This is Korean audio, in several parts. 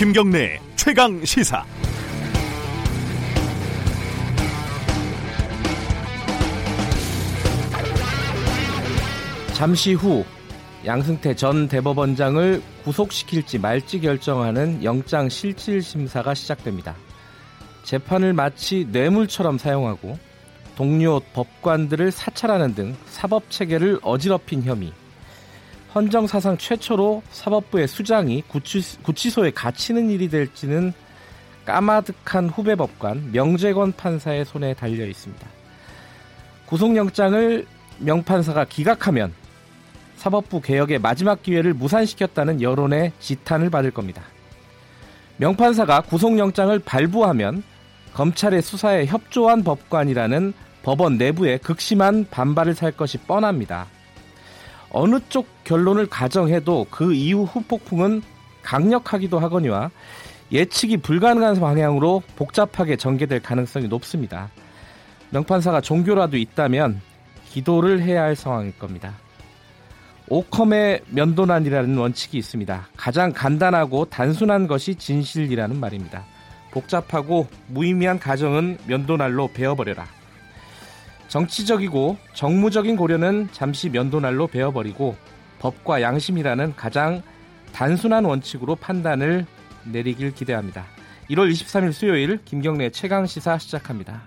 김경래 최강시사. 잠시 후 양승태 전 대법원장을 구속시킬지 말지 결정하는 영장실질심사가 시작됩니다. 재판을 마치 뇌물처럼 사용하고 동료 법관들을 사찰하는 등 사법체계를 어지럽힌 혐의, 헌정사상 최초로 사법부의 수장이 구치소에 갇히는 일이 될지는 까마득한 후배 법관 명재권 판사의 손에 달려 있습니다. 구속영장을 명판사가 기각하면 사법부 개혁의 마지막 기회를 무산시켰다는 여론의 지탄을 받을 겁니다. 명판사가 구속영장을 발부하면 검찰의 수사에 협조한 법관이라는 법원 내부의 극심한 반발을 살 것이 뻔합니다. 어느 쪽 결론을 가정해도 그 이후 후폭풍은 강력하기도 하거니와 예측이 불가능한 방향으로 복잡하게 전개될 가능성이 높습니다. 명판사가 종교라도 있다면 기도를 해야 할 상황일 겁니다. 오컴의 면도난이라는 원칙이 있습니다. 가장 간단하고 단순한 것이 진실이라는 말입니다. 복잡하고 무의미한 가정은 면도날로 베어버려라. 정치적이고 정무적인 고려는 잠시 면도날로 베어버리고 법과 양심이라는 가장 단순한 원칙으로 판단을 내리길 기대합니다. 1월 23일 수요일 김경래 최강시사 시작합니다.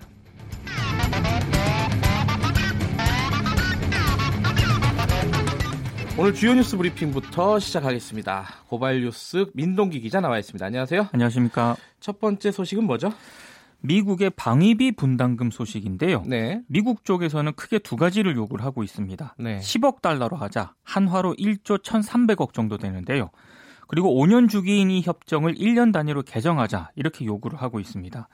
오늘 주요 뉴스 브리핑부터 시작하겠습니다. 고발 뉴스 민동기 기자 나와 있습니다. 안녕하세요. 안녕하십니까. 첫 번째 소식은 뭐죠? 미국의 방위비 분담금 소식인데요. 네. 미국 쪽에서는 크게 두 가지를 요구를 하고 있습니다. 네. 10억 달러로 하자, 한화로 1조 1,300억 정도 되는데요. 그리고 5년 주기인 이 협정을 1년 단위로 개정하자, 이렇게 요구를 하고 있습니다.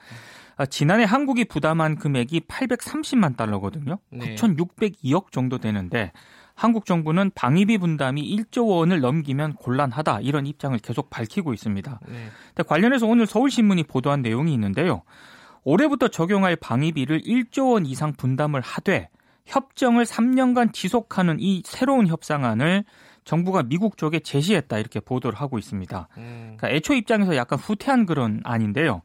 지난해 한국이 부담한 금액이 830만 달러거든요. 네. 9,602억 정도 되는데 한국 정부는 방위비 분담이 1조 원을 넘기면 곤란하다, 이런 입장을 계속 밝히고 있습니다. 네. 근데 관련해서 오늘 서울신문이 보도한 내용이 있는데요. 올해부터 적용할 방위비를 1조 원 이상 분담을 하되 협정을 3년간 지속하는 이 새로운 협상안을 정부가 미국 쪽에 제시했다, 이렇게 보도를 하고 있습니다. 그러니까 애초 입장에서 약간 후퇴한 그런 안인데요.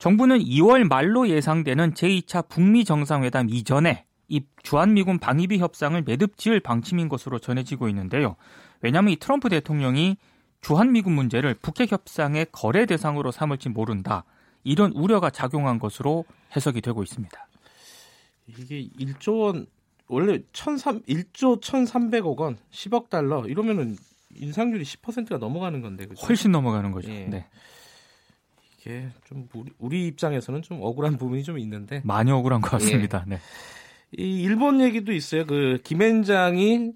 정부는 2월 말로 예상되는 제2차 북미 정상회담 이전에 이 주한미군 방위비 협상을 매듭 지을 방침인 것으로 전해지고 있는데요. 왜냐하면 이 트럼프 대통령이 주한미군 문제를 북핵 협상의 거래 대상으로 삼을지 모른다, 이런 우려가 작용한 것으로 해석이 되고 있습니다. 이게 1조 원, 원래 1조 1,300억 원, 10억 달러 이러면은 인상률이 10%가 넘어가는 건데, 그렇죠? 훨씬 넘어가는 거죠. 예. 네. 이게 좀 우리 입장에서는 좀 억울한 부분이 좀 있는데, 많이 억울한 것 같습니다. 예. 네. 이 일본 얘기도 있어요. 그 김앤장이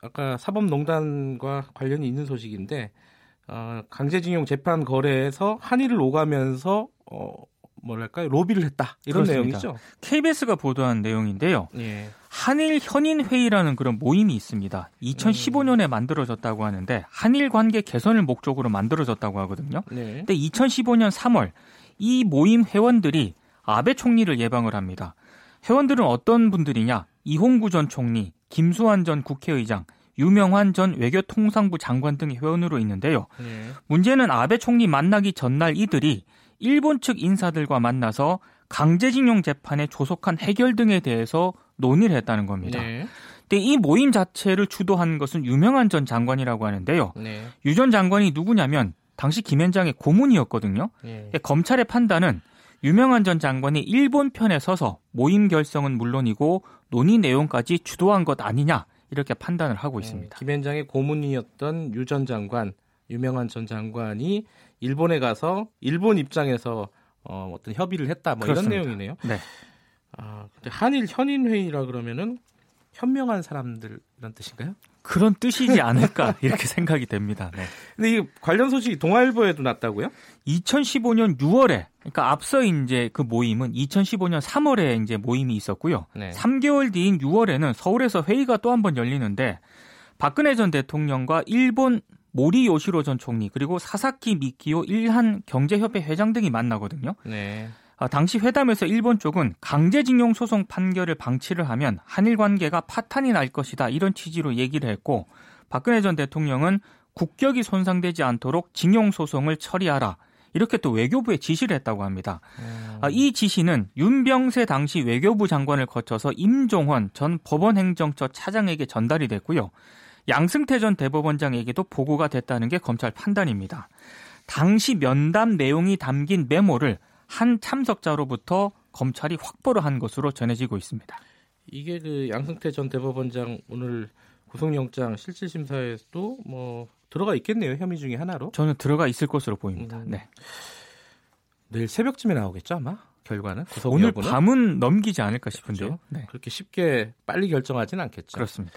아까 사법농단과 관련이 있는 소식인데, 강제징용 재판 거래에서 한일을 오가면서 로비를 했다, 이런 그렇습니다. 내용이죠. KBS가 보도한 내용인데요. 예. 한일 현인 회의라는 그런 모임이 있습니다. 2015년에 만들어졌다고 하는데 한일 관계 개선을 목적으로 만들어졌다고 하거든요. 네. 근데 2015년 3월 이 모임 회원들이 아베 총리를 예방을 합니다. 회원들은 어떤 분들이냐? 이홍구 전 총리, 김수한 전 국회의장, 유명환 전 외교통상부 장관 등이 회원으로 있는데요. 네. 문제는 아베 총리 만나기 전날 이들이 일본 측 인사들과 만나서 강제징용 재판의 조속한 해결 등에 대해서 논의를 했다는 겁니다. 네. 근데 이 모임 자체를 주도한 것은 유명환 전 장관이라고 하는데요. 네. 유 전 장관이 누구냐면 당시 김앤장의 고문이었거든요. 네. 검찰의 판단은 유명환 전 장관이 일본 편에 서서 모임 결성은 물론이고 논의 내용까지 주도한 것 아니냐, 이렇게 판단을 하고 있습니다. 김앤장의 고문이었던 유 전 장관, 유명환 전 장관이 일본에 가서 일본 입장에서 어떤 협의를 했다, 그렇습니다. 이런 내용이네요. 네. 근데 한일 현인 회의라 그러면은 현명한 사람들이란 뜻인가요? 그런 뜻이지 않을까, 이렇게 생각이 됩니다. 네. 근데 이 관련 소식이 동아일보에도 났다고요? 2015년 6월에, 그러니까 앞서 이제 그 모임은 2015년 3월에 이제 모임이 있었고요. 네. 3개월 뒤인 6월에는 서울에서 회의가 또 한 번 열리는데 박근혜 전 대통령과 일본 모리 요시로 전 총리, 그리고 사사키 미키오 일한 경제협회 회장 등이 만나거든요. 네. 당시 회담에서 일본 쪽은 강제징용 소송 판결을 방치를 하면 한일 관계가 파탄이 날 것이다, 이런 취지로 얘기를 했고, 박근혜 전 대통령은 국격이 손상되지 않도록 징용소송을 처리하라. 이렇게 또 외교부에 지시를 했다고 합니다. 이 지시는 윤병세 당시 외교부 장관을 거쳐서 임종헌 전 법원행정처 차장에게 전달이 됐고요. 양승태 전 대법원장에게도 보고가 됐다는 게 검찰 판단입니다. 당시 면담 내용이 담긴 메모를 한 참석자로부터 검찰이 확보를 한 것으로 전해지고 있습니다. 이게 그 양승태 전 대법원장 오늘 구속영장 실질심사에서도 뭐 들어가 있겠네요. 혐의 중에 하나로. 저는 들어가 있을 것으로 보입니다. 네. 내일 새벽쯤에 나오겠죠 아마 결과는. 오늘 여부는? 밤은 넘기지 않을까 싶은데요. 그렇죠? 네. 그렇게 쉽게 빨리 결정하진 않겠죠. 그렇습니다.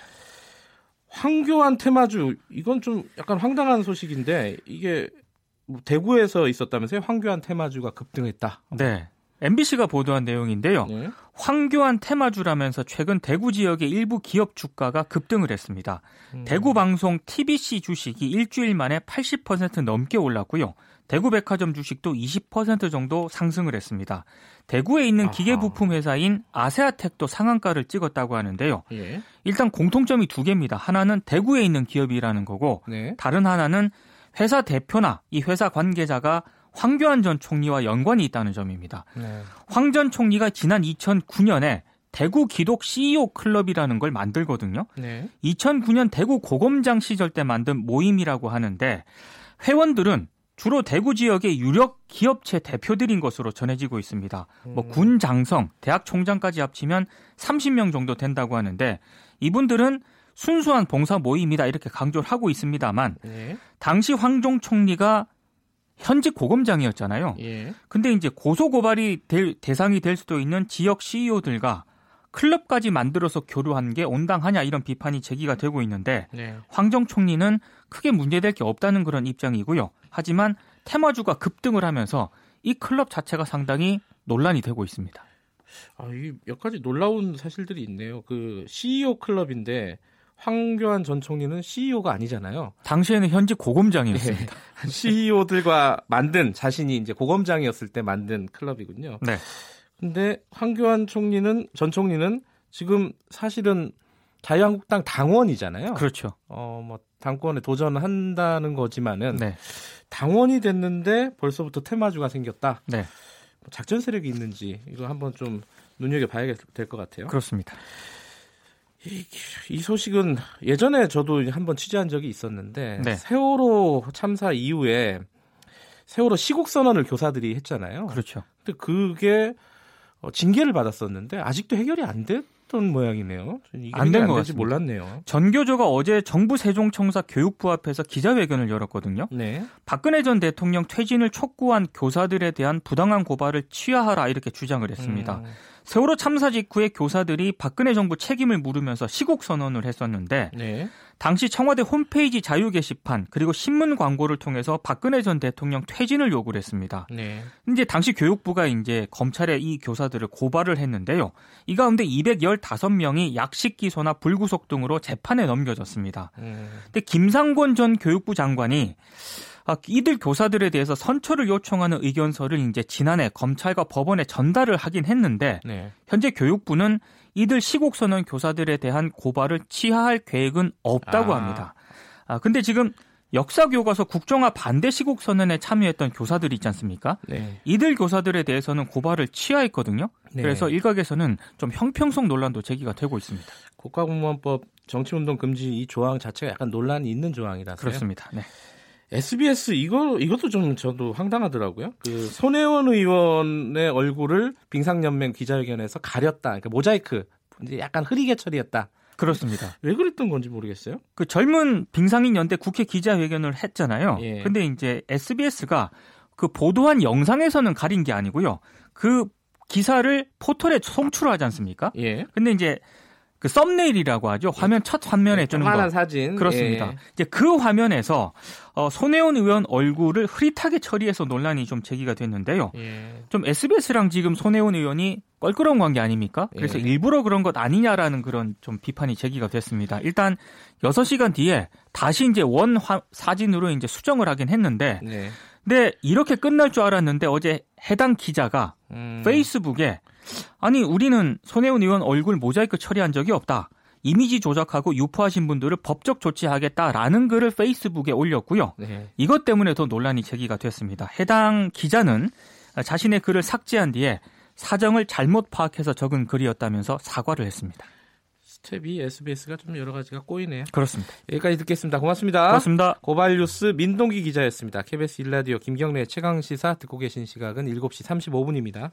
황교안 테마주 이건 좀 약간 황당한 소식인데 이게 대구에서 있었다면서요. 황교안 테마주가 급등했다. 네. MBC가 보도한 내용인데요. 네. 황교안 테마주라면서 최근 대구 지역의 일부 기업 주가가 급등을 했습니다. 대구 방송 TBC 주식이 일주일 만에 80% 넘게 올랐고요. 대구 백화점 주식도 20% 정도 상승을 했습니다. 대구에 있는 기계부품 회사인 아세아텍도 상한가를 찍었다고 하는데요. 예. 일단 공통점이 두 개입니다. 하나는 대구에 있는 기업이라는 거고 네. 다른 하나는 회사 대표나 이 회사 관계자가 황교안 전 총리와 연관이 있다는 점입니다. 네. 황 전 총리가 지난 2009년에 대구 기독 CEO 클럽이라는 걸 만들거든요. 네. 2009년 대구 고검장 시절 때 만든 모임이라고 하는데 회원들은 주로 대구 지역의 유력 기업체 대표들인 것으로 전해지고 있습니다. 뭐 군 장성, 대학 총장까지 합치면 30명 정도 된다고 하는데 이분들은 순수한 봉사 모임이다 이렇게 강조를 하고 있습니다만 네. 당시 황 전 총리가 현직 고검장이었잖아요. 근데 이제 고소고발이 될 대상이 될 수도 있는 지역 CEO들과 클럽까지 만들어서 교류한 게 온당하냐 이런 비판이 제기가 되고 있는데 네. 황 전 총리는 크게 문제될 게 없다는 그런 입장이고요. 하지만 테마주가 급등을 하면서 이 클럽 자체가 상당히 논란이 되고 있습니다. 이 몇 가지 놀라운 사실들이 있네요. 그 CEO 클럽인데 황교안 전 총리는 CEO가 아니잖아요. 당시에는 현직 고검장이었습니다. 네. CEO들과 만든 자신이 이제 고검장이었을 때 만든 클럽이군요. 네. 근데 황교안 전 총리는 지금 사실은 자유한국당 당원이잖아요. 그렇죠. 뭐 당권에 도전한다는 거지만은 네. 당원이 됐는데 벌써부터 테마주가 생겼다. 네. 작전 세력이 있는지 이거 한번 좀 눈여겨봐야 될 것 같아요. 그렇습니다. 이 소식은 예전에 저도 한번 취재한 적이 있었는데 네. 세월호 참사 이후에 세월호 시국선언을 교사들이 했잖아요. 그렇죠. 근데 그게 징계를 받았었는데 아직도 해결이 안 됐던 모양이네요. 안 된 것 같습니다. 몰랐네요. 전교조가 어제 정부 세종청사 교육부 앞에서 기자회견을 열었거든요. 네. 박근혜 전 대통령 퇴진을 촉구한 교사들에 대한 부당한 고발을 취하하라 이렇게 주장을 했습니다. 세월호 참사 직후에 교사들이 박근혜 정부 책임을 물으면서 시국선언을 했었는데 네. 당시 청와대 홈페이지 자유 게시판 그리고 신문 광고를 통해서 박근혜 전 대통령 퇴진을 요구를 했습니다. 네. 이제 당시 교육부가 이제 검찰에 이 교사들을 고발을 했는데요. 이 가운데 215명이 약식 기소나 불구속 등으로 재판에 넘겨졌습니다. 근데 김상곤 전 교육부 장관이 이들 교사들에 대해서 선처를 요청하는 의견서를 이제 지난해 검찰과 법원에 전달을 하긴 했는데 네. 현재 교육부는 이들 시국선언 교사들에 대한 고발을 취하할 계획은 없다고 합니다. 근데 지금 역사교과서 국정화 반대 시국선언에 참여했던 교사들이 있지 않습니까? 네. 이들 교사들에 대해서는 고발을 취하했거든요. 네. 그래서 일각에서는 좀 형평성 논란도 제기가 되고 있습니다. 국가공무원법 정치운동 금지 이 조항 자체가 약간 논란이 있는 조항이라서요? 그렇습니다. 네. SBS 이것도 좀 저도 황당하더라고요. 그 손혜원 의원의 얼굴을 빙상연맹 기자회견에서 가렸다. 그러니까 모자이크 이제 약간 흐리게 처리했다. 그렇습니다. 왜 그랬던 건지 모르겠어요. 그 젊은 빙상인 연대 국회 기자회견을 했잖아요. 근데 이제 SBS가 그 보도한 영상에서는 가린 게 아니고요. 그 기사를 포털에 송출하지 않습니까? 근데 이제 그 썸네일이라고 하죠. 화면 첫 화면에 주는 거. 화난 사진. 그렇습니다. 이제 그 화면에서 손혜원 의원 얼굴을 흐릿하게 처리해서 논란이 좀 제기가 됐는데요. 좀 SBS랑 지금 손혜원 의원이 껄끄러운 관계 아닙니까? 그래서 일부러 그런 것 아니냐라는 그런 좀 비판이 제기가 됐습니다. 일단 6시간 뒤에 다시 이제 사진으로 이제 수정을 하긴 했는데, 근데 이렇게 끝날 줄 알았는데 어제 해당 기자가 페이스북에 아니 우리는 손혜원 의원 얼굴 모자이크 처리한 적이 없다. 이미지 조작하고 유포하신 분들을 법적 조치하겠다라는 글을 페이스북에 올렸고요. 네. 이것 때문에 더 논란이 제기가 됐습니다. 해당 기자는 자신의 글을 삭제한 뒤에 사정을 잘못 파악해서 적은 글이었다면서 사과를 했습니다. 스텝이 SBS가 좀 여러 가지가 꼬이네요. 그렇습니다. 여기까지 듣겠습니다. 고맙습니다. 고맙습니다. 고발뉴스 민동기 기자였습니다. KBS 1라디오 김경래 최강시사 듣고 계신 시각은 7시 35분입니다.